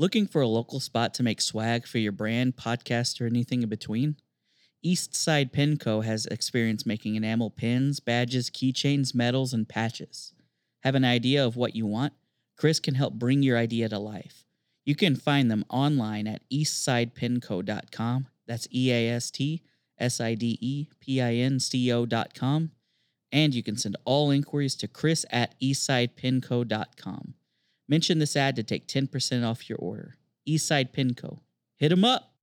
Looking for a local spot to make swag for your brand, podcast, or anything in between? Eastside Pin Co. has experience making enamel pins, badges, keychains, medals, and patches. Have an idea of what you want? Chris can help bring your idea to life. You can find them online at eastsidepinco.com. That's EASTSIDEPINCO.com. And you can send all inquiries to chris@eastsidepinco.com. Mention this ad to take 10% off your order. Eastside Pin Co. Hit 'em up!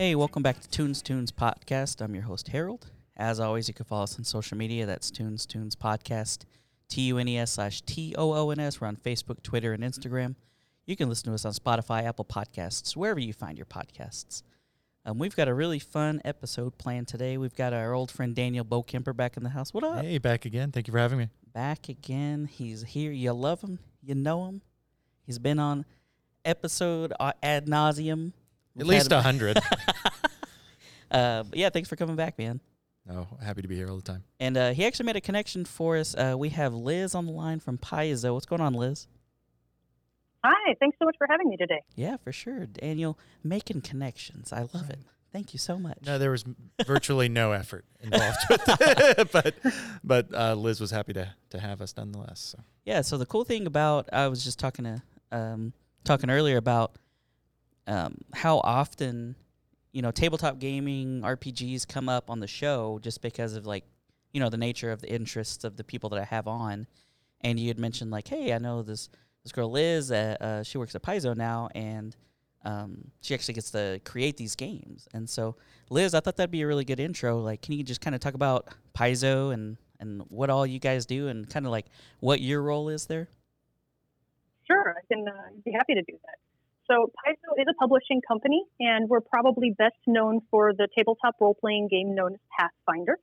Hey, welcome back to Tunes Tunes Podcast. I'm your host, Harold. As always, you can follow us on social media. That's Tunes Tunes Podcast, TUNES/TOONS. We're on Facebook, Twitter, and Instagram. You can listen to us on Spotify, Apple Podcasts, wherever you find your podcasts. We've got a really fun episode planned today. We've got our old friend Daniel Boekemper back in the house. What up? Hey, back again. Thank you for having me. Back again. He's here. You love him. You know him. He's been on episode ad nauseum. At least 100. Yeah, thanks for coming back, man. Oh, happy to be here all the time. And he actually made a connection for us. We have Liz on the line from Paizo. What's going on, Liz? Hi, thanks so much for having me today. Yeah, for sure. Daniel, making connections. I love it. Thank you so much. No, there was virtually no effort involved with it, but Liz was happy to have us nonetheless. So. Yeah, so the cool thing about, I was just talking earlier about how often, you know, tabletop gaming, RPGs come up on the show just because of, like, you know, the nature of the interests of the people that I have on. And you had mentioned, like, hey, I know this girl Liz, she works at Paizo now, and she actually gets to create these games. And so, Liz, I thought that'd be a really good intro. Like, can you just kind of talk about Paizo and what all you guys do and kind of, like, what your role is there? Sure, I can be happy to do that. So Paizo is a publishing company, and we're probably best known for the tabletop role-playing game known as Pathfinder.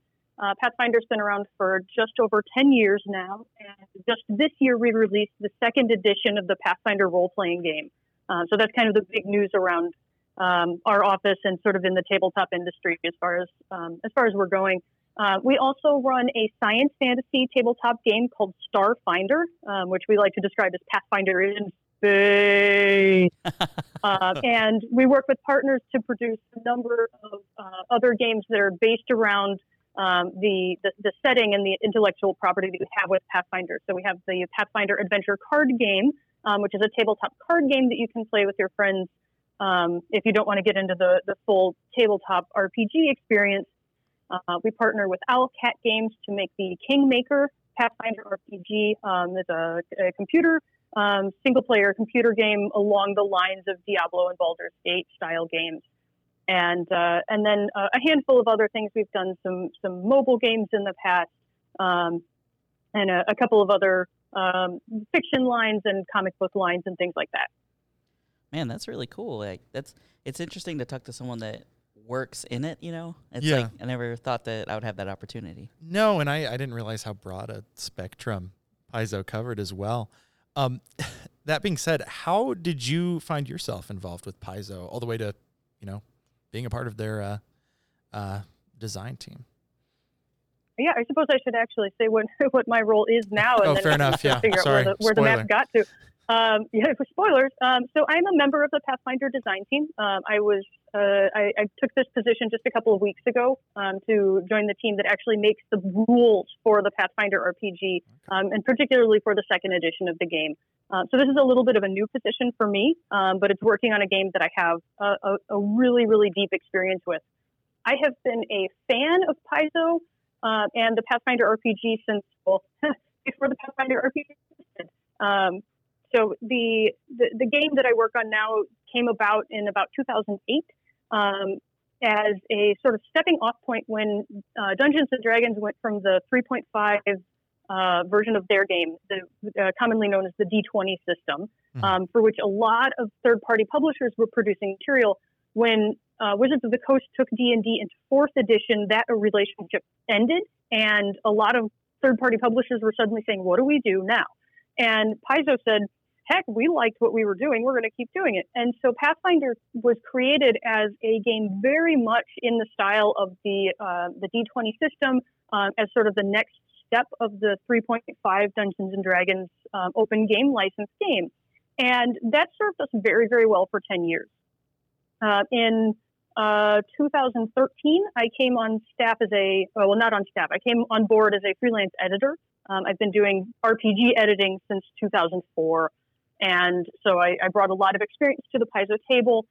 Pathfinder's been around for just over 10 years now, and just this year we released the second edition of the Pathfinder role-playing game. So that's kind of the big news around our office and sort of in the tabletop industry as far as we're going. We also run a science fantasy tabletop game called Starfinder, which we like to describe as Pathfinder in space. And we work with partners to produce a number of other games that are based around the setting and the intellectual property that we have with Pathfinder. So we have the Pathfinder Adventure Card Game, which is a tabletop card game that you can play with your friends if you don't want to get into the full tabletop RPG experience. We partner with Owlcat Games to make the Kingmaker Pathfinder RPG. It's a computer single-player computer game along the lines of Diablo and Baldur's Gate style games, and then a handful of other things. We've done some mobile games in the past, and a couple of other fiction lines and comic book lines and things like that. Man, that's really cool. Like, it's interesting to talk to someone that works in it. You know, it's like I never thought that I would have that opportunity. No, and I didn't realize how broad a spectrum Paizo covered as well. That being said, how did you find yourself involved with Paizo all the way to, you know, being a part of their design team? Yeah, I suppose I should actually say what my role is now. And fair enough. Yeah, figure sorry. Out where the map got to. Yeah, for spoilers. So I'm a member of the Pathfinder design team. I took this position just a couple of weeks ago to join the team that actually makes the rules for the Pathfinder RPG, and particularly for the second edition of the game. So this is a little bit of a new position for me, but it's working on a game that I have a really, really deep experience with. I have been a fan of Paizo and the Pathfinder RPG before the Pathfinder RPG existed. So the game that I work on now came about in about 2008 as a sort of stepping off point when Dungeons and Dragons went from the 3.5 version of their game, commonly known as the D20 system, for which a lot of third-party publishers were producing material, when Wizards of the Coast took D&D into 4th edition, that relationship ended, and a lot of third-party publishers were suddenly saying, what do we do now? And Paizo said, heck, we liked what we were doing. We're going to keep doing it. And so Pathfinder was created as a game very much in the style of the D20 system, as sort of the next step of the 3.5 Dungeons and Dragons open game license game. And that served us very, very well for 10 years. In 2013, I came on staff as a, well, not on staff. I came on board as a freelance editor. I've been doing RPG editing since 2004. And so I brought a lot of experience to the Paizo table,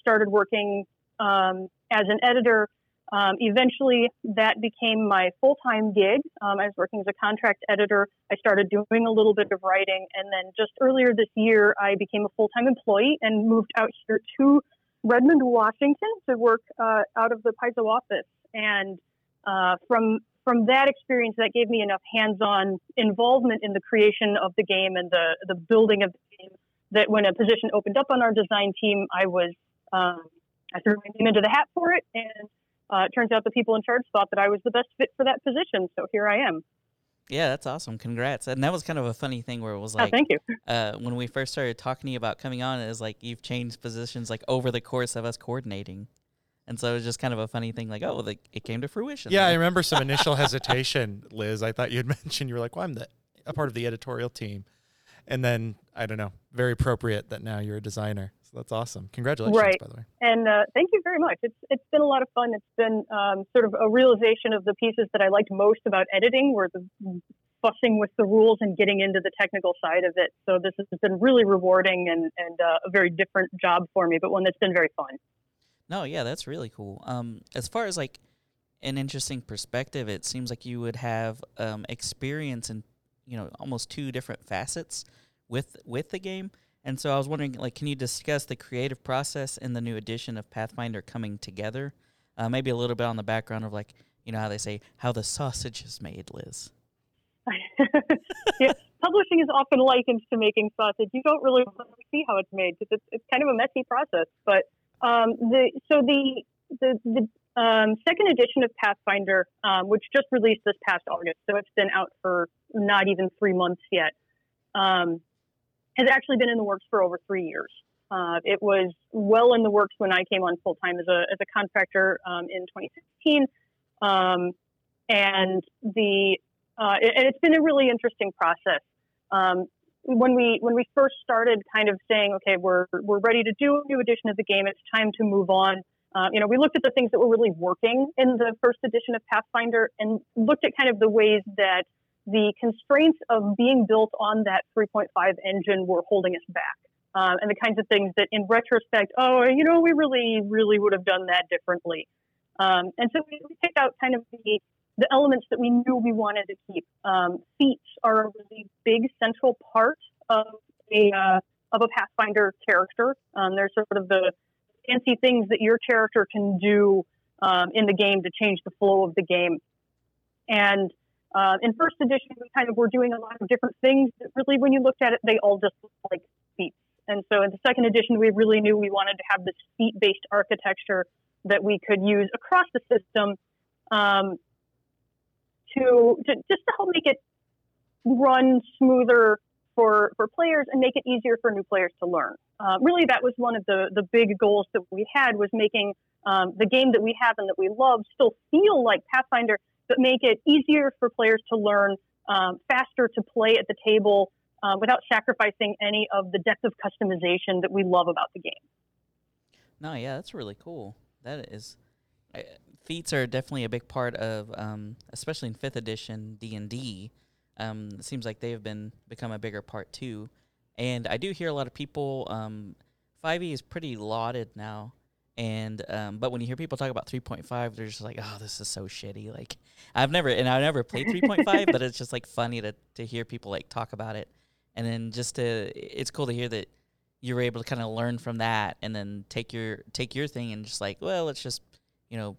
started working as an editor. Eventually, that became my full-time gig. I was working as a contract editor. I started doing a little bit of writing. And then just earlier this year, I became a full-time employee and moved out here to Redmond, Washington to work out of the Paizo office. And from that experience, that gave me enough hands-on involvement in the creation of the game and the building of the game that when a position opened up on our design team, I threw my name into the hat for it. And it turns out the people in charge thought that I was the best fit for that position. So here I am. Yeah, that's awesome. Congrats. And that was kind of a funny thing where it was like, thank you. When we first started talking to you about coming on, it was like you've changed positions like over the course of us coordinating. And so it was just kind of a funny thing, like, oh, like, it came to fruition. Yeah, like. I remember some initial hesitation, Liz. I thought you had mentioned you were like, well, I'm a part of the editorial team. And then, I don't know, very appropriate that now you're a designer. So that's awesome. Congratulations, right. By the way. And thank you very much. It's been a lot of fun. It's been sort of a realization of the pieces that I liked most about editing were the fussing with the rules and getting into the technical side of it. So this has been really rewarding and a very different job for me, but one that's been very fun. No, yeah, that's really cool. As far as like an interesting perspective, it seems like you would have experience in, you know, almost two different facets with the game. And so I was wondering, like, can you discuss the creative process in the new edition of Pathfinder coming together? Maybe a little bit on the background of, like, you know, how they say how the sausage is made, Liz. Yeah. Publishing is often likened to making sausage. You don't really see how it's made because it's kind of a messy process, but. The second edition of Pathfinder, which just released this past August, so it's been out for not even 3 months yet, has actually been in the works for over 3 years. It was well in the works when I came on full time as a contractor in 2016, and it's been a really interesting process. When we first started kind of saying, okay, we're ready to do a new edition of the game, it's time to move on. We looked at the things that were really working in the first edition of Pathfinder and looked at kind of the ways that the constraints of being built on that 3.5 engine were holding us back. And the kinds of things that in retrospect, we really, really would have done that differently. And so we picked out kind of the elements that we knew we wanted to keep. Feats are a really big central part of a Pathfinder character. They're sort of the fancy things that your character can do in the game to change the flow of the game. And in first edition, we kind of were doing a lot of different things that really, when you looked at it, they all just looked like feats. And so in the second edition, we really knew we wanted to have this feat-based architecture that we could use across the system. To help make it run smoother for players and make it easier for new players to learn. Really, that was one of the big goals that we had, was making the game that we have and that we love still feel like Pathfinder, but make it easier for players to learn, faster to play at the table, without sacrificing any of the depth of customization that we love about the game. No, yeah, that's really cool. That is... Feats are definitely a big part of, especially in 5th edition D&D. It seems like they've become a bigger part too. And I do hear a lot of people, 5e is pretty lauded now. And but when you hear people talk about 3.5, they're just like, oh, this is so shitty. Like I've never played 3.5, but it's just like funny to hear people like talk about it. And then it's cool to hear that you were able to kind of learn from that and then take your thing and just like, well, let's just, you know,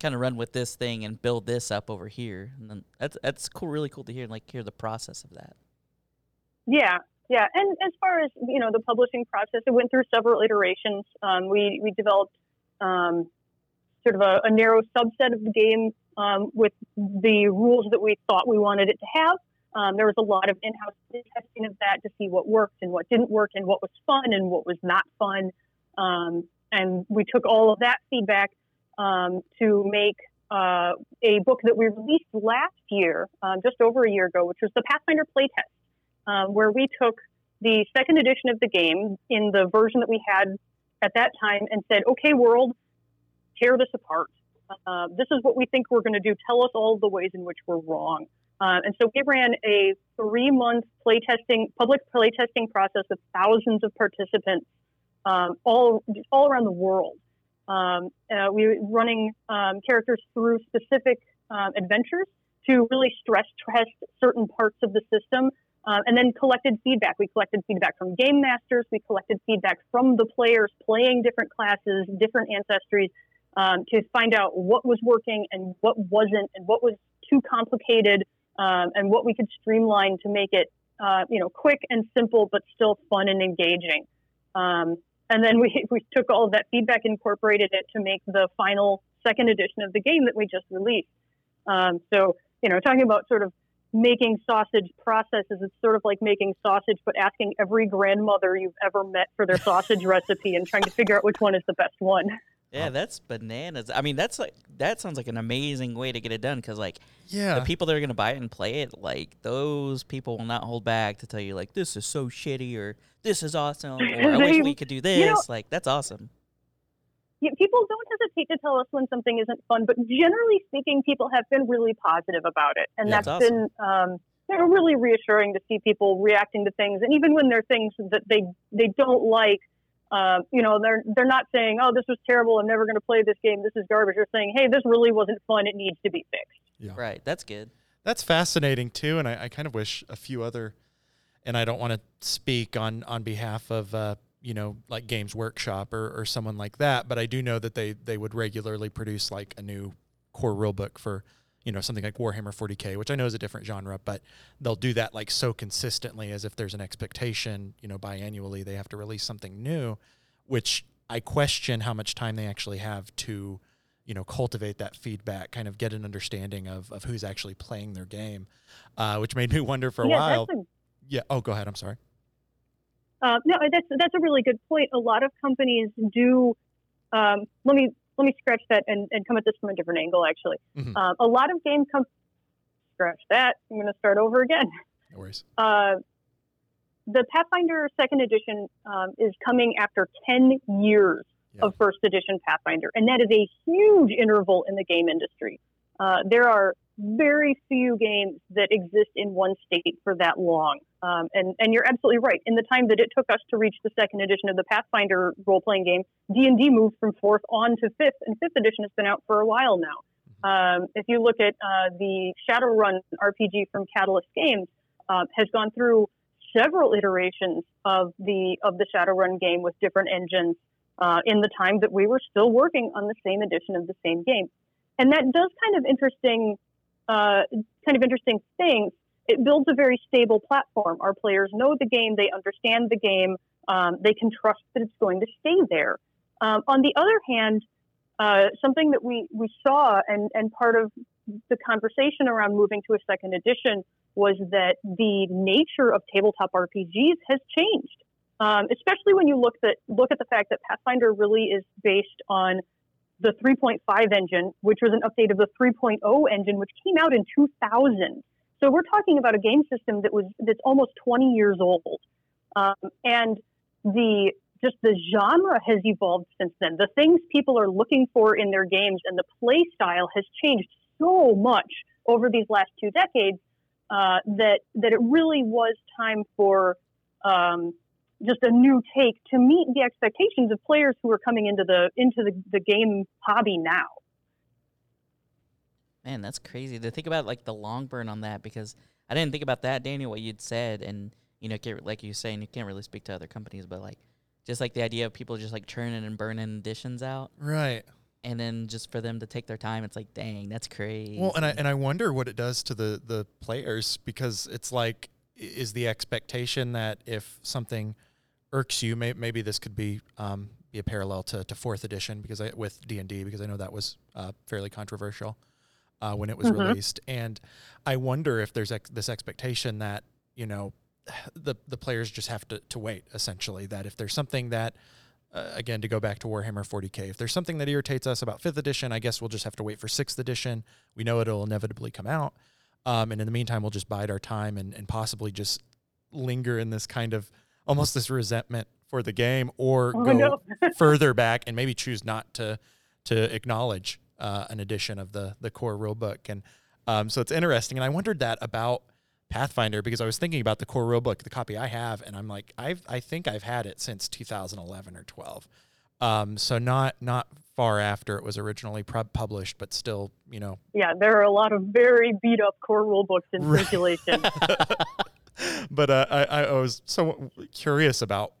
kind of run with this thing and build this up over here. And then that's cool, really cool to hear, like hear the process of that. Yeah. And as far as, you know, the publishing process, it went through several iterations. We developed sort of a narrow subset of the game with the rules that we thought we wanted it to have. There was a lot of in-house testing of that to see what worked and what didn't work and what was fun and what was not fun. And we took all of that feedback to make a book that we released last year, just over a year ago, which was the Pathfinder Playtest, where we took the second edition of the game in the version that we had at that time and said, okay, world, tear this apart. This is what we think we're going to do. Tell us all the ways in which we're wrong. And so we ran a 3-month public playtesting process with thousands of participants all around the world. We were running characters through specific adventures to really stress test certain parts of the system, and then collected feedback. We collected feedback from game masters. We collected feedback from the players playing different classes, different ancestries, to find out what was working and what wasn't, and what was too complicated, and what we could streamline to make it, quick and simple, but still fun and engaging. And then we took all of that feedback, incorporated it to make the final second edition of the game that we just released. So, talking about sort of making sausage processes, it's sort of like making sausage, but asking every grandmother you've ever met for their sausage recipe and trying to figure out which one is the best one. Yeah, that's bananas. I mean, that sounds like an amazing way to get it done, because the people that are going to buy it and play it, those people will not hold back to tell you, this is so shitty, or this is awesome, or I wish we could do this. That's awesome. Yeah, people don't hesitate to tell us when something isn't fun, but generally speaking, people have been really positive about it. And that's awesome. Been really reassuring to see people reacting to things. And even when there are things that they don't like, they're not saying, oh, this was terrible, I'm never going to play this game, this is garbage. They're saying, hey, this really wasn't fun, it needs to be fixed. Yeah. Right, that's good. That's fascinating, too, and I kind of wish a few other, and I don't want to speak on behalf of, Games Workshop or someone like that, but I do know that they would regularly produce, a new core rulebook for, something like Warhammer 40K, which I know is a different genre, but they'll do that so consistently, as if there's an expectation, biannually they have to release something new, which I question how much time they actually have to, cultivate that feedback, kind of get an understanding of who's actually playing their game, which made me wonder for a while. Yeah. Oh, go ahead. I'm sorry. No, that's a really good point. A lot of companies do. Let me scratch that and come at this from a different angle, actually. Mm-hmm. A lot of game companies... Scratch that. I'm going to start over again. No worries. The Pathfinder 2nd Edition is coming after 10 years of 1st Edition Pathfinder, and that is a huge interval in the game industry. There are very few games that exist in one state for that long. And you're absolutely right. In the time that it took us to reach the 2nd edition of the Pathfinder role-playing game, D&D moved from 4th on to 5th, and 5th edition has been out for a while now. If you look at the Shadowrun RPG from Catalyst Games, has gone through several iterations of the Shadowrun game with different engines in the time that we were still working on the same edition of the same game. And that does kind of interesting things. It builds a very stable platform. Our players know the game, they understand the game, they can trust that it's going to stay there. On the other hand, something that we saw and part of the conversation around moving to a second edition was that the nature of tabletop RPGs has changed, especially when you look at the fact that Pathfinder really is based on the 3.5 engine, which was an update of the 3.0 engine, which came out in 2000. So we're talking about a game system that's almost 20 years old, and the genre has evolved since then. The things people are looking for in their games and the play style has changed so much over these last 2 decades that it really was time for just a new take to meet the expectations of players who are coming into the game hobby now. Man, that's crazy to think about, the long burn on that, because I didn't think about that, Daniel, what you'd said, and, like you were saying, you can't really speak to other companies, but, just the idea of people just, churning and burning editions out. Right. And then just for them to take their time, it's dang, that's crazy. Well, and I wonder what it does to the players, because it's is the expectation that if something irks you, maybe this could be be a parallel to 4th edition because with D&D, because I know that was fairly controversial when it was released. And I wonder if there's this expectation that, you know, the players just have to wait, essentially, that if there's something that, again, to go back to Warhammer 40K, if there's something that irritates us about 5th edition, I guess we'll just have to wait for 6th edition. We know it'll inevitably come out. And in the meantime, we'll just bide our time and possibly just linger in this kind of almost this resentment for the game, or further back and maybe choose not to acknowledge an edition of the core rulebook. And so it's interesting. And I wondered that about Pathfinder, because I was thinking about the core rulebook, the copy I have, and I'm like, I think I've had it since 2011 or 12. So not far after it was originally published, but still, you know. Yeah, there are a lot of very beat up core rulebooks in circulation. But I was so curious about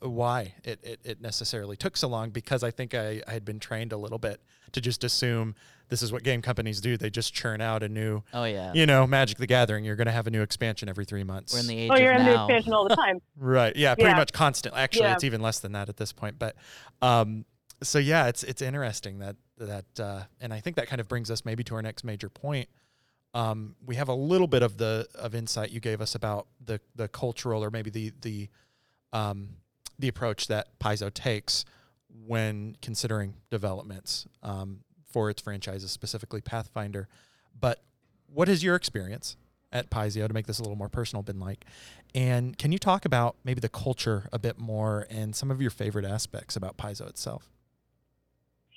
why it necessarily took so long, because I think I had been trained a little bit to just assume this is what game companies do. They just churn out a new, you know, Magic the Gathering. You're going to have a new expansion every 3 months. We're in the age of now. Oh, you're in the expansion all the time. Right. Yeah, pretty much constant. Actually, it's even less than that at this point. But so, yeah, it's interesting that and I think that kind of brings us maybe to our next major point. We have a little bit of the insight you gave us about the cultural, or maybe the approach that Paizo takes when considering developments for its franchises, specifically Pathfinder. But what has your experience at Paizo, to make this a little more personal, been like? And can you talk about maybe the culture a bit more and some of your favorite aspects about Paizo itself?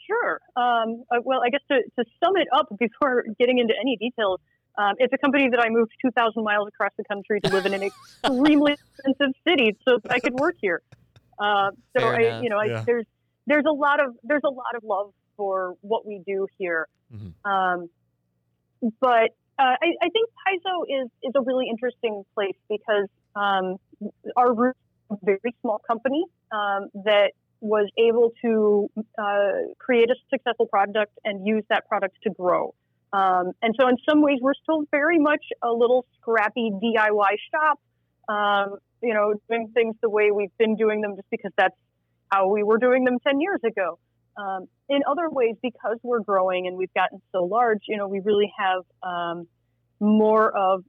Sure. Well, I guess to sum it up before getting into any details, it's a company that I moved 2,000 miles across the country to live in an extremely expensive city so that I could work here. There's a lot of love for what we do here. Mm-hmm. But I think Paizo is a really interesting place because our roots are a very small company that was able to create a successful product and use that product to grow. And so in some ways, we're still very much a little scrappy DIY shop, you know, doing things the way we've been doing them just because that's how we were doing them 10 years ago. In other ways, because we're growing and we've gotten so large, you know, we really have more of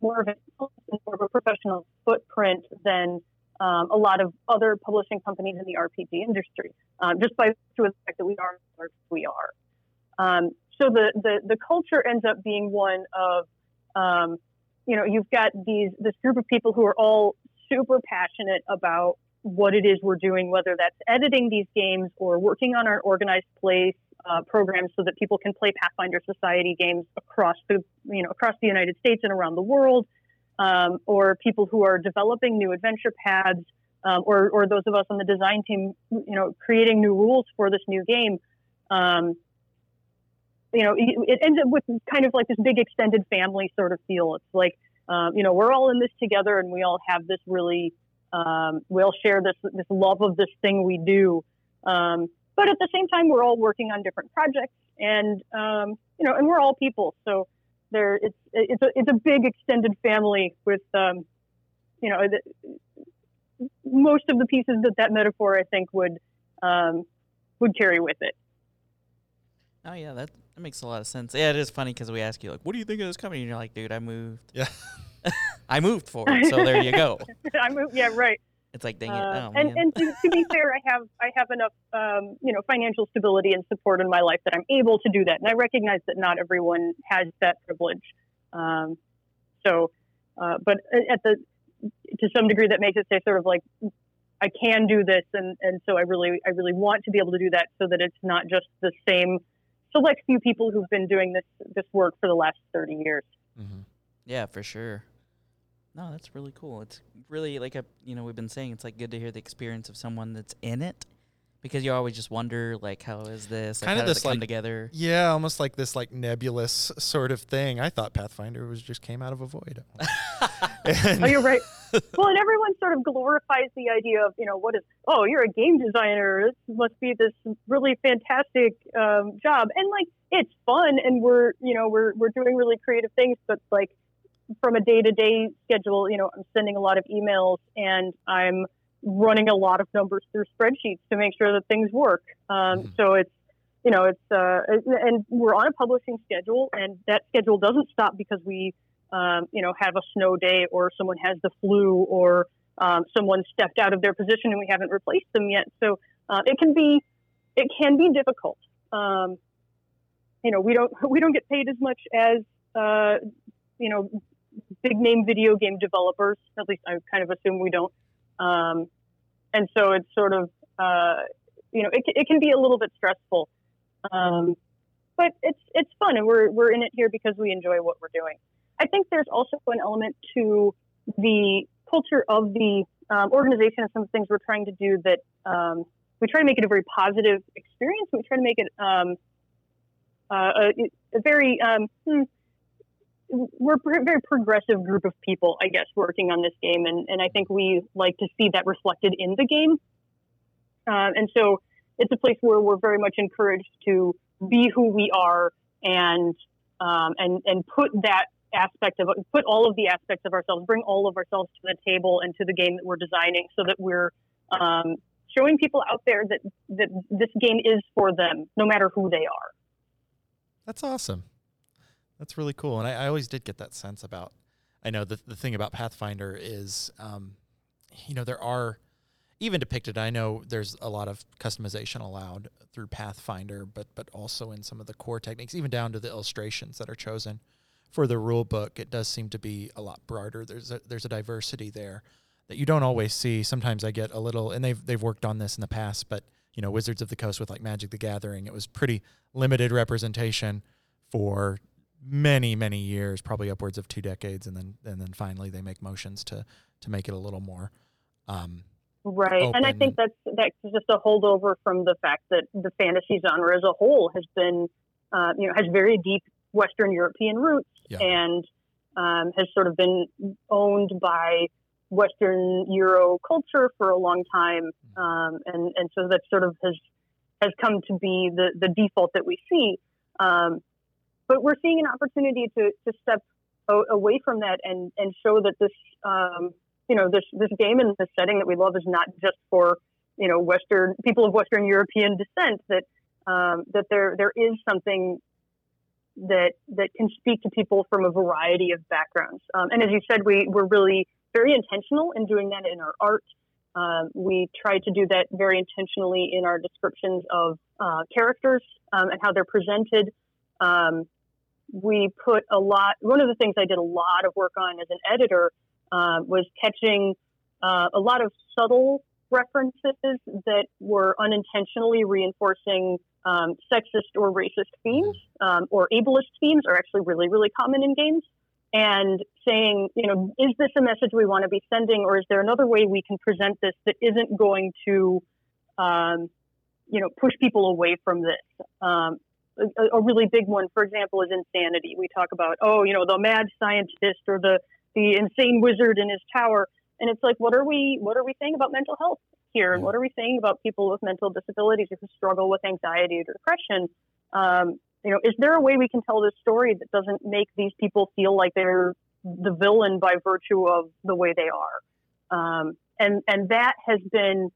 a professional footprint than a lot of other publishing companies in the RPG industry, just by virtue of the fact that we are as large as we are. So the culture ends up being one of, you know, you've got this group of people who are all super passionate about what it is we're doing, whether that's editing these games or working on our organized play programs so that people can play Pathfinder Society games across the United States and around the world, or people who are developing new adventure paths, or those of us on the design team, you know, creating new rules for this new game. You know, it ends up with kind of like this big extended family sort of feel. It's like, you know, we're all in this together, and we all have this really, we all share this love of this thing we do. But at the same time, we're all working on different projects, and you know, and we're all people. So it's a big extended family with, you know, most of the pieces that metaphor I think would carry with it. Oh yeah, that makes a lot of sense. Yeah, it is funny because we ask you, like, what do you think of this company? And you're like, dude, I moved. Yeah. I moved for it, so there you go. I moved, yeah, right. It's like, dang it. And to be fair, I have enough, you know, financial stability and support in my life that I'm able to do that. And I recognize that not everyone has that privilege. But to some degree, that makes it say sort of like, I can do this, and so I really want to be able to do that, so that it's not just the same select few people who've been doing this work for the last 30 years. Mm-hmm. Yeah, for sure. No, that's really cool. It's really like you know, we've been saying it's like good to hear the experience of someone that's in it, because you always just wonder like, how is this? Like, kind of this like come together. Yeah, almost like this like nebulous sort of thing. I thought Pathfinder just came out of a void. Oh, you're right. Well, and everyone sort of glorifies the idea of, you know, you're a game designer. This must be this really fantastic job. And like, it's fun, and we're doing really creative things, but like from a day-to-day schedule, you know, I'm sending a lot of emails, and I'm running a lot of numbers through spreadsheets to make sure that things work. So it's, you know, it's, and we're on a publishing schedule, and that schedule doesn't stop because we, you know, have a snow day or someone has the flu or someone stepped out of their position and we haven't replaced them yet. So it can be difficult. You know, we don't get paid as much as, you know, big name video game developers. At least I kind of assume we don't. And so it's sort of, you know, it can be a little bit stressful. But it's fun, and we're in it here because we enjoy what we're doing. I think there's also an element to the culture of the organization and some of the things we're trying to do that we try to make it a very positive experience. We try to make it a very we're a very progressive group of people, I guess, working on this game, and I think we like to see that reflected in the game. And so it's a place where we're very much encouraged to be who we are and put that aspect of put all of the aspects of ourselves, bring all of ourselves to the table and to the game that we're designing, so that we're showing people out there that this game is for them, no matter who they are. That's awesome. That's really cool. And I always did get that sense about, I know the thing about Pathfinder is, you know, there are, even depicted, I know there's a lot of customization allowed through Pathfinder, but also in some of the core techniques, even down to the illustrations that are chosen for the rule book, it does seem to be a lot broader. There's a diversity there that you don't always see. Sometimes I get a little, and they've worked on this in the past, but, you know, Wizards of the Coast with like Magic the Gathering, it was pretty limited representation for many, many years, probably upwards of 2 decades, and then finally they make motions to make it a little more right. Open. And I think that's just a holdover from the fact that the fantasy genre as a whole has been, you know, has very deep Western European roots, and has sort of been owned by Western Euro culture for a long time, and so that sort of has come to be the default that we see. But we're seeing an opportunity to step away from that and show that this, you know, this game and this setting that we love is not just for, you know, Western people of Western European descent. That that there is something that can speak to people from a variety of backgrounds. And as you said, we're really very intentional in doing that in our art. We try to do that very intentionally in our descriptions of characters and how they're presented. We put a lot, one of the things I did a lot of work on as an editor was catching a lot of subtle references that were unintentionally reinforcing sexist or racist themes or ableist themes are actually really, really common in games, and saying, you know, is this a message we want to be sending, or is there another way we can present this that isn't going to, you know, push people away from this? A really big one, for example, is insanity. We talk about, oh, you know, the mad scientist or the insane wizard in his tower. And it's like, what are we saying about mental health here? And what are we saying about people with mental disabilities who struggle with anxiety or depression? You know, is there a way we can tell this story that doesn't make these people feel like they're the villain by virtue of the way they are? And that has been,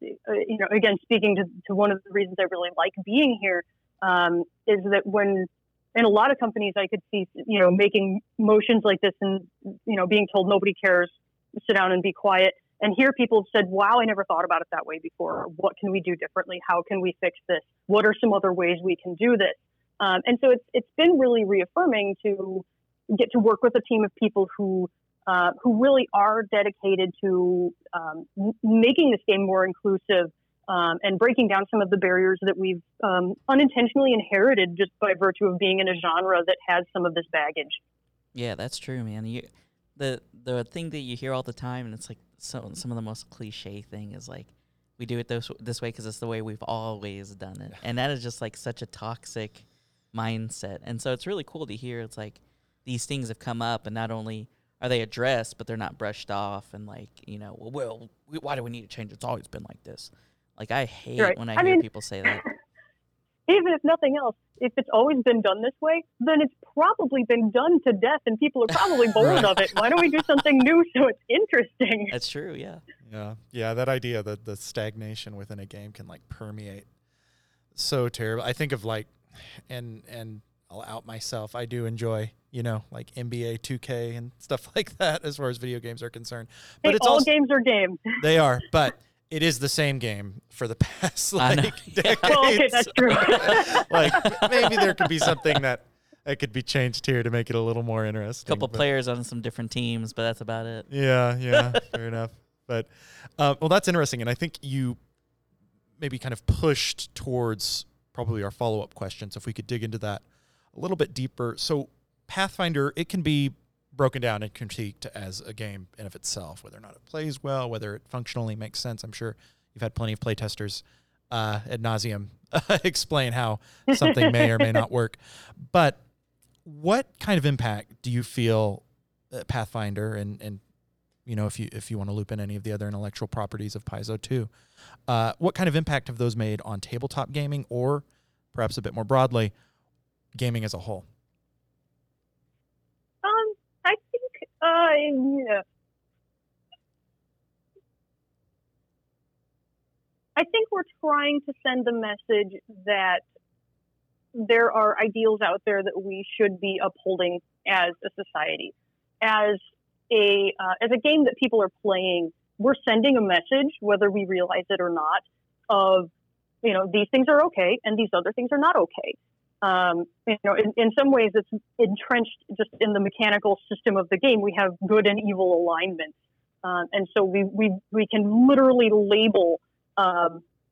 you know, again, speaking to one of the reasons I really like being here, is that when in a lot of companies I could see, you know, making motions like this and, you know, being told nobody cares, sit down and be quiet. And here people have said, wow, I never thought about it that way before. What can we do differently? How can we fix this? What are some other ways we can do this? And so it's been really reaffirming to get to work with a team of people who really are dedicated to making this game more inclusive and breaking down some of the barriers that we've unintentionally inherited just by virtue of being in a genre that has some of this baggage. Yeah, that's true, man. The thing that you hear all the time, and it's like some of the most cliche thing is like, we do it this way because it's the way we've always done it. And that is just like such a toxic mindset. And so it's really cool to hear it's like these things have come up, and not only are they addressed, but they're not brushed off and like, you know, well, why do we need to change? It's always been like this. Like I hate when I hear people say that. even if nothing else, if it's always been done this way, then it's probably been done to death and people are probably bored right. of it. Why don't we do something new so it's interesting? That's true, yeah. Yeah, yeah. That idea that the stagnation within a game can, like, permeate so terrible. I think of, like, and I'll out myself, I do enjoy, you know, like NBA 2K and stuff like that as far as video games are concerned. But hey, it's all also, games are games. They are, but... It is the same game for the past, like, decades. Well, okay, that's true. Like, maybe there could be something that could be changed here to make it a little more interesting. A couple players on some different teams, but that's about it. Yeah, fair enough. But, well, that's interesting, and I think you maybe kind of pushed towards probably our follow-up question, so if we could dig into that a little bit deeper. So Pathfinder, it can be broken down and critiqued as a game in of itself, whether or not it plays well, whether it functionally makes sense. I'm sure you've had plenty of playtesters ad nauseum explain how something may or may not work. But what kind of impact do you feel Pathfinder and you know, if you want to loop in any of the other intellectual properties of Paizo too, what kind of impact have those made on tabletop gaming or perhaps a bit more broadly, gaming as a whole? Yeah. I think we're trying to send the message that there are ideals out there that we should be upholding as a society. As a game that people are playing, we're sending a message, whether we realize it or not, of, you know, these things are okay and these other things are not okay. You know, in some ways it's entrenched just in the mechanical system of the game. We have good and evil alignments. And so we can literally label,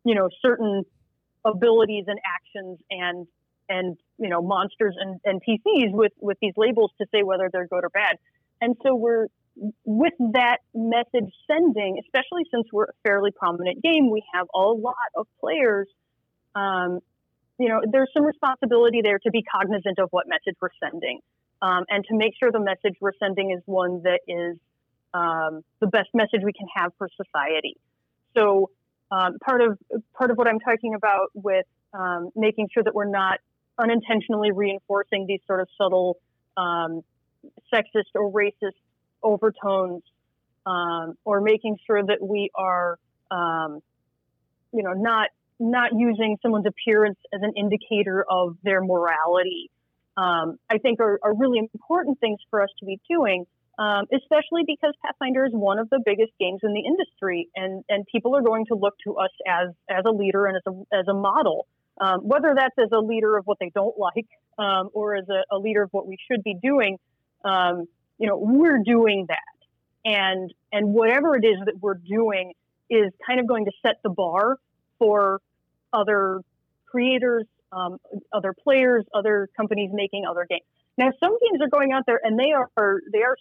you know, certain abilities and actions and, you know, monsters and NPCs with these labels to say whether they're good or bad. And so we're, with that message sending, especially since we're a fairly prominent game, we have a lot of players, you know, there's some responsibility there to be cognizant of what message we're sending, and to make sure the message we're sending is one that is the best message we can have for society. So part of what I'm talking about with making sure that we're not unintentionally reinforcing these sort of subtle sexist or racist overtones, or making sure that we are, you know, not using someone's appearance as an indicator of their morality, I think are really important things for us to be doing, especially because Pathfinder is one of the biggest games in the industry, and people are going to look to us as a leader and as a model, whether that's as a leader of what they don't like, or as a leader of what we should be doing. You know, we're doing that. And whatever it is that we're doing is kind of going to set the bar for other creators, other players, other companies making other games. Now, some teams are going out there and they are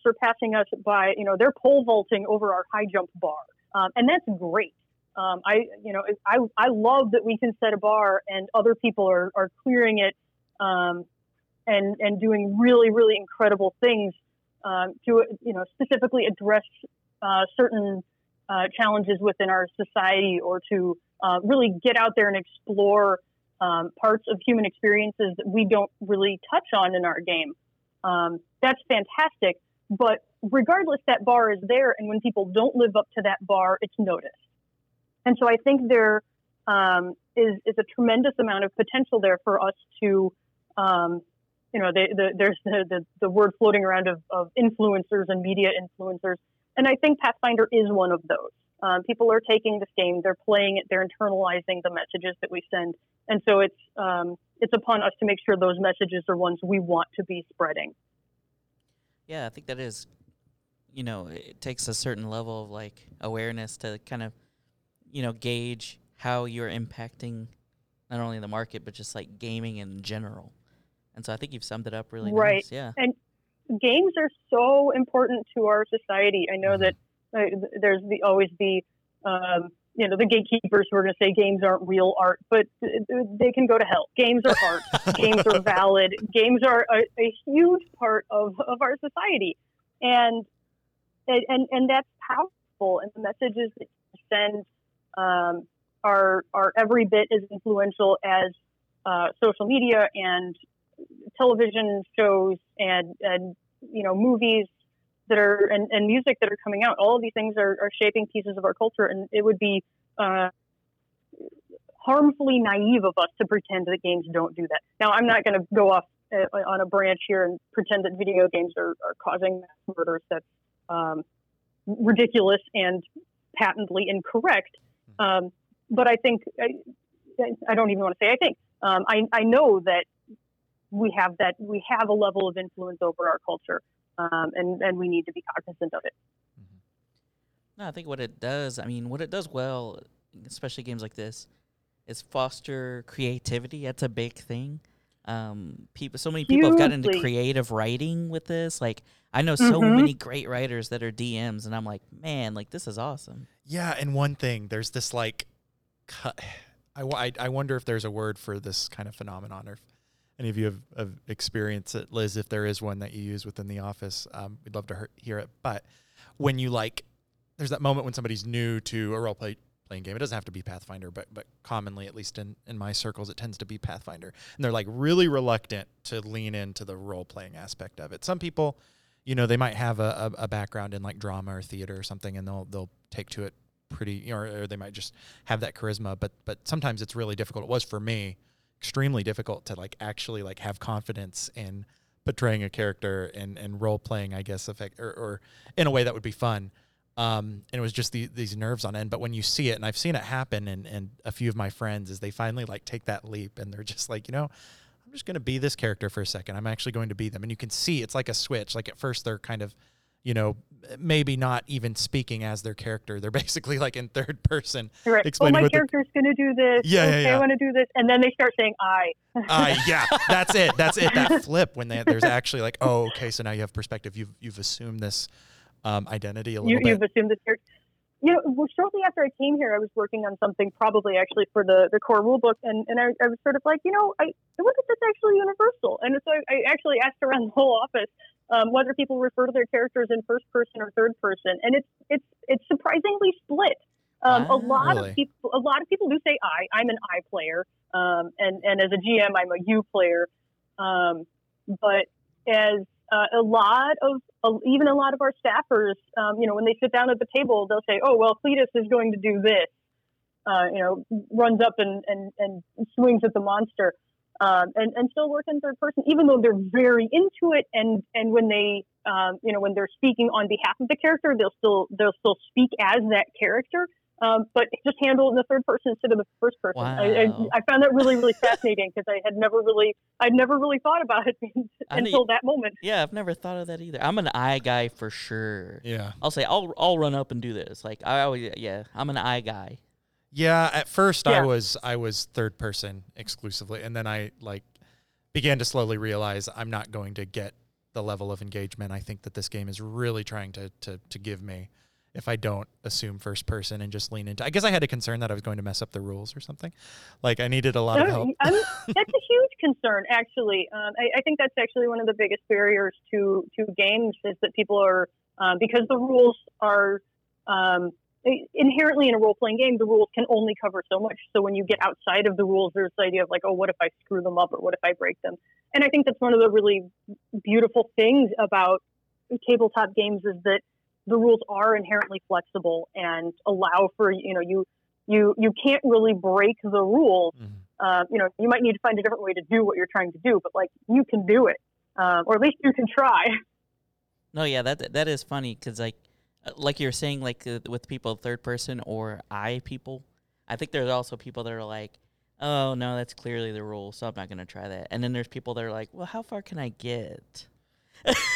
surpassing us by, you know, they're pole vaulting over our high jump bar, and that's great. I love that we can set a bar and other people are clearing it, and doing really, really incredible things to, you know, specifically address certain challenges within our society, or to really get out there and explore parts of human experiences that we don't really touch on in our game. That's fantastic. But regardless, that bar is there. And when people don't live up to that bar, it's noticed. And so I think there is a tremendous amount of potential there for us to, you know, there's the word floating around of influencers and media influencers. And I think Pathfinder is one of those. People are taking this game, they're playing it, they're internalizing the messages that we send. And so it's upon us to make sure those messages are ones we want to be spreading. Yeah, I think that is, you know, it takes a certain level of, like, awareness to kind of, you know, gauge how you're impacting not only the market, but just, like, gaming in general. And so I think you've summed it up really right. Nice. Yeah. And games are so important to our society. I know mm-hmm. that there's always the gatekeepers who are going to say games aren't real art, but they can go to hell. Games are art. Games are valid. Games are a huge part of our society. And that's powerful. And the messages that you send are every bit as influential as social media and television shows and you know, movies that are and music that are coming out. All of these things are shaping pieces of our culture, and it would be harmfully naive of us to pretend that games don't do that. Now, I'm not going to go off on a branch here and pretend that video games are causing mass murders. That's ridiculous and patently incorrect. But I think I don't even want to say I think. I know that we have a level of influence over our culture, and we need to be cognizant of it. Mm-hmm. No, I think what it does well, especially games like this, is foster creativity. That's a big thing. So many people have gotten into creative writing with this. Like, I know so many great writers that are DMs, and I'm like, man, like, this is awesome. Yeah, and one thing, there's this, like, I wonder if there's a word for this kind of phenomenon, or if any of you have experienced it, Liz, if there is one that you use within the office. We'd love to hear it. But when you, like, there's that moment when somebody's new to a role-playing game. It doesn't have to be Pathfinder, but commonly, at least in my circles, it tends to be Pathfinder. And they're, like, really reluctant to lean into the role-playing aspect of it. Some people, you know, they might have a background in, like, drama or theater or something, and they'll take to it pretty, you know, or they might just have that charisma. But sometimes it's really difficult. It was for me extremely difficult to, like, actually, like, have confidence in portraying a character and role-playing, I guess, or in a way that would be fun. And it was just these nerves on end. But when you see it, and I've seen it happen, and a few of my friends, is they finally, like, take that leap, and they're just like, you know, I'm just going to be this character for a second. I'm actually going to be them. And you can see it's like a switch. Like, at first they're kind of, you know, maybe not even speaking as their character. They're basically, like, in third person. Right. Explaining, oh, my character's going to do this. Yeah, okay, yeah. I want to do this. And then they start saying, I. Yeah, that's it. That's it. That flip when there's actually, like, oh, okay, so now you have perspective. You've assumed this identity a little bit. You've assumed this character. You know, well, shortly after I came here, I was working on something probably actually for the core rulebook, and I was sort of like, you know, I wonder if that's actually universal. And so I actually asked around the whole office whether people refer to their characters in first person or third person, and it's surprisingly split. A lot of people do say I. I'm an I player, and as a GM, I'm a you player, but as even a lot of our staffers, you know, when they sit down at the table, they'll say, oh, well, Cletus is going to do this, you know, runs up and swings at the monster, and still work in third person, even though they're very into it. And when they, you know, when they're speaking on behalf of the character, they'll still speak as that character, but just handle it in the third person instead of the first person. Wow. I found that really, really fascinating, because I'd never really thought about it until that moment. Yeah, I've never thought of that either. I'm an I guy for sure. Yeah, I'll say I'll run up and do this. Like, I always, yeah, I'm an I guy. Yeah, at first yeah. I was third person exclusively, and then I, like, began to slowly realize I'm not going to get the level of engagement I think that this game is really trying to give me if I don't assume first person and just lean into. I guess I had a concern that I was going to mess up the rules or something. Like, I needed a lot of help. That's a huge concern, actually. I think that's actually one of the biggest barriers to games, is that people are, because the rules are inherently in a role-playing game, the rules can only cover so much. So when you get outside of the rules, there's the idea of, like, oh, what if I screw them up, or what if I break them? And I think that's one of the really beautiful things about tabletop games, is that the rules are inherently flexible and allow for, you know, you can't really break the rules. Mm-hmm. You know, you might need to find a different way to do what you're trying to do, but, like, you can do it, or at least you can try. No, yeah, that is funny, because, like you're saying, like, with people third person or I people, I think there's also people that are like, oh no, that's clearly the rule, so I'm not going to try that. And then there's people that are like, well, how far can I get?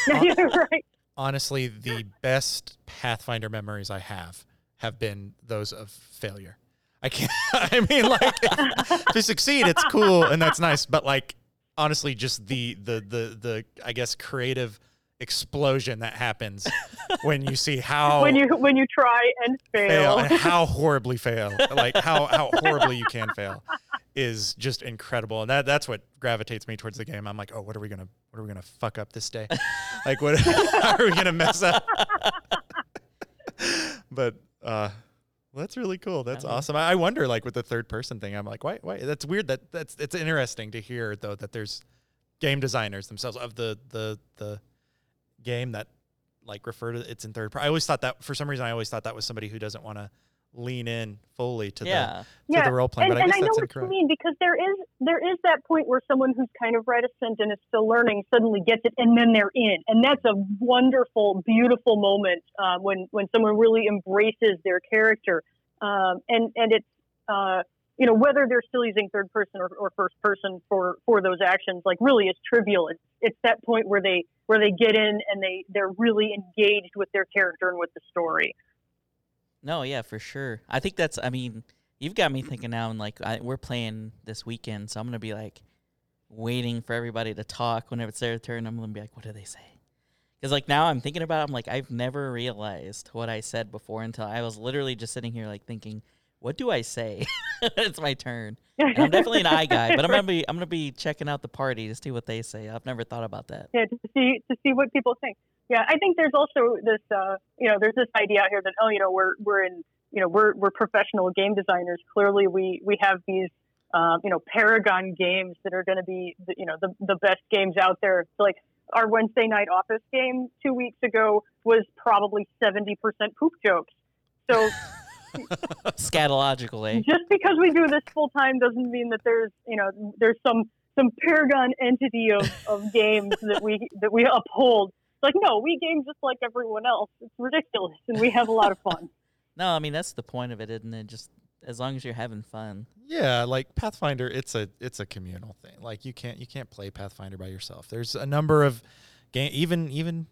Yeah, right. Honestly, the best Pathfinder memories I have been those of failure. Like, to succeed, it's cool and that's nice, but, like, honestly, just the I guess creative explosion that happens when you see how when you try and fail and how horribly fail, like how horribly you can fail, is just incredible. And that's what gravitates me towards the game. I'm like, oh, what are we gonna fuck up this day? Like, what how are we gonna mess up? But Well, that's really cool. That's awesome. I wonder, like, with the third person thing, I'm like, why? That's weird. It's interesting to hear, though, that there's game designers themselves of the game that, like, refer to it's in third person. I always thought that, for some reason, that was somebody who doesn't want to lean in fully to the role playing. But I guess that's incorrect. I know what you mean, because there is that point where someone who's kind of reticent and is still learning suddenly gets it, and then they're in, and that's a wonderful, beautiful moment when someone really embraces their character, and it's whether they're still using third person or first person for those actions, like, really is trivial. It's that point where they get in and they're really engaged with their character and with the story. No, yeah, for sure. I think that's, I mean, you've got me thinking now, and, like, we're playing this weekend, so I'm going to be, like, waiting for everybody to talk. Whenever it's their turn, I'm going to be like, what do they say? Because, like, now I'm thinking about it, I'm like, I've never realized what I said before until I was literally just sitting here, like, thinking, what do I say? It's my turn. And I'm definitely an eye guy, but I'm gonna be checking out the party to see what they say. I've never thought about that. Yeah, to see what people think. Yeah, I think there's also this, there's this idea out here that, we're professional game designers. Clearly, we have these, paragon games that are going to be, the best games out there. So, like, our Wednesday night office game 2 weeks ago was probably 70% poop jokes. So scatological, eh? Just because we do this full time doesn't mean that there's some paragon entity of games that we uphold. Like, no, we game just like everyone else. It's ridiculous, and we have a lot of fun. No, I mean, that's the point of it, isn't it? Just as long as you're having fun. Yeah, like Pathfinder, it's a communal thing. Like, you can't play Pathfinder by yourself. There's a number of game, even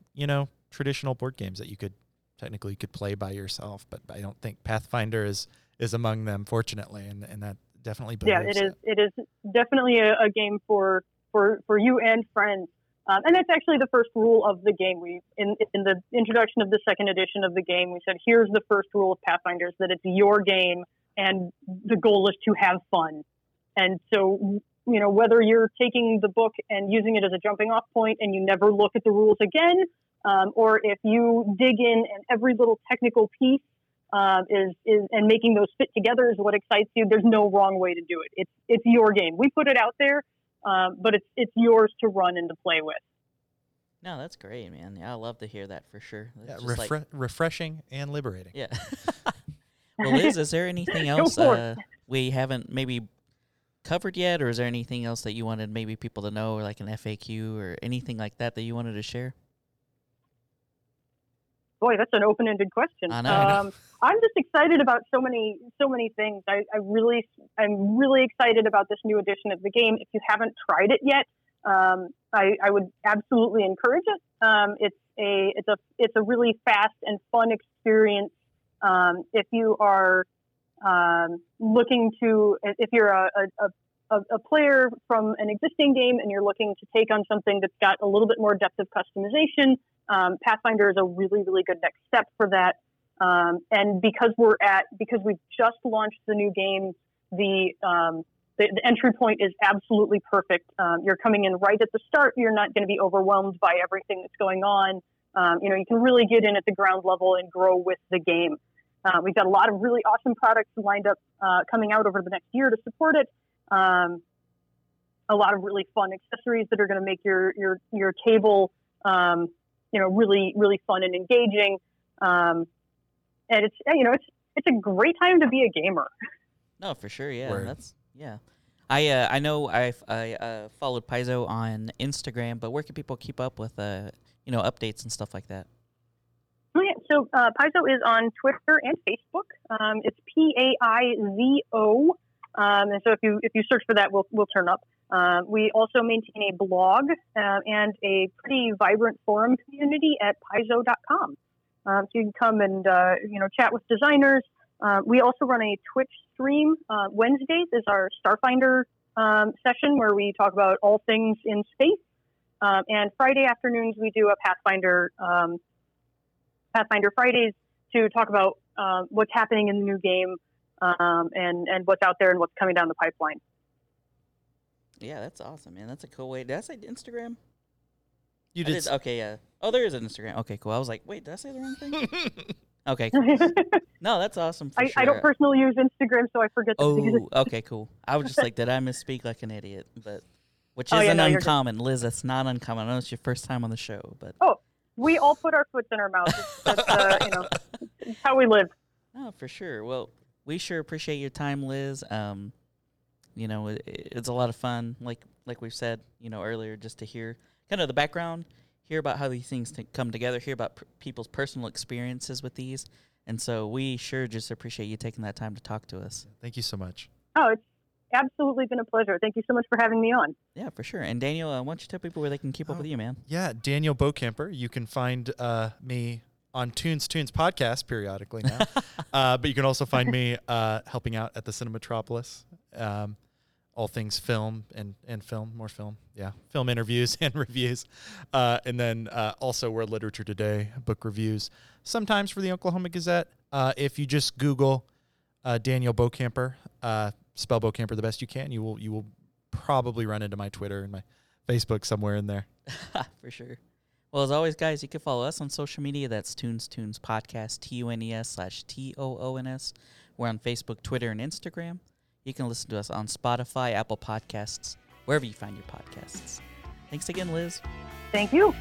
traditional board games that you could technically play by yourself, but I don't think Pathfinder is among them, fortunately, and that definitely believes. Yeah, it is definitely a game for you and friends. And that's actually the first rule of the game. We in the introduction of the second edition of the game, we said, here's the first rule of Pathfinder, is that it's your game, and the goal is to have fun. And so, whether you're taking the book and using it as a jumping off point and you never look at the rules again, or if you dig in and every little technical piece and making those fit together is what excites you, there's no wrong way to do it. It's your game. We put it out there. But it's yours to run and to play with. No, that's great, man. Yeah, I love to hear that for sure. Yeah, refreshing and liberating. Yeah. Well, Liz, is there anything else we haven't maybe covered yet, or is there anything else that you wanted maybe people to know, or like an FAQ or anything like that you wanted to share? Boy, that's an open-ended question. I know, I'm just excited about so many things. I'm really excited about this new edition of the game. If you haven't tried it yet, I would absolutely encourage it. It's a really fast and fun experience. If you are if you're a player from an existing game and you're looking to take on something that's got a little bit more depth of customization, Pathfinder is a really, really good next step for that. And because we've just launched the new game, the entry point is absolutely perfect. You're coming in right at the start. You're not going to be overwhelmed by everything that's going on. You can really get in at the ground level and grow with the game. We've got a lot of really awesome products lined up, coming out over the next year to support it. A lot of really fun accessories that are going to make your table, really, really fun and engaging. And it's a great time to be a gamer. No, for sure. Yeah. Word. Yeah. I know I followed Paizo on Instagram, but where can people keep up with, updates and stuff like that? Oh, yeah. So, Paizo is on Twitter and Facebook. It's Paizo. And so if you search for that, we'll turn up. We also maintain a blog and a pretty vibrant forum community at paizo.com. So you can come and, chat with designers. We also run a Twitch stream. Wednesdays is our Starfinder session where we talk about all things in space. And Friday afternoons, we do a Pathfinder Fridays to talk about what's happening in the new game, and what's out there and what's coming down the pipeline. Yeah, that's awesome, man. That's a cool way. Did I say Instagram? You did. Okay, yeah. Oh, there is an Instagram. Okay, cool. I was like, wait, did I say the wrong thing? Okay. No, that's awesome. For sure. I don't personally use Instagram, so I forget. Oh, okay, cool. I was just like, did I misspeak like an idiot? But which isn't uncommon, Liz. It's not uncommon. I know it's your first time on the show, but we all put our foots in our mouths. That's it's how we live. Oh, for sure. Well, we sure appreciate your time, Liz. It's a lot of fun. Like we've said, earlier, just to hear kind of the background. Hear about how these things come together, hear about people's personal experiences with these. And so we sure just appreciate you taking that time to talk to us. Thank you so much. Oh, it's absolutely been a pleasure. Thank you so much for having me on. Yeah, for sure. And Daniel, why don't you tell people where they can keep up with you, man? Yeah, Daniel Boekemper. You can find me on Tunes Podcast periodically now. But you can also find me helping out at the Cinematropolis. All things film and film, more film. Yeah, film interviews and reviews. And then also World Literature Today, book reviews. Sometimes for the Oklahoma Gazette, if you just Google Daniel Boekemper, spell Boekemper the best you can, you will probably run into my Twitter and my Facebook somewhere in there. For sure. Well, as always, guys, you can follow us on social media. That's Tunes Podcast, TUNES/TOONS. We're on Facebook, Twitter, and Instagram. You can listen to us on Spotify, Apple Podcasts, wherever you find your podcasts. Thanks again, Liz. Thank you.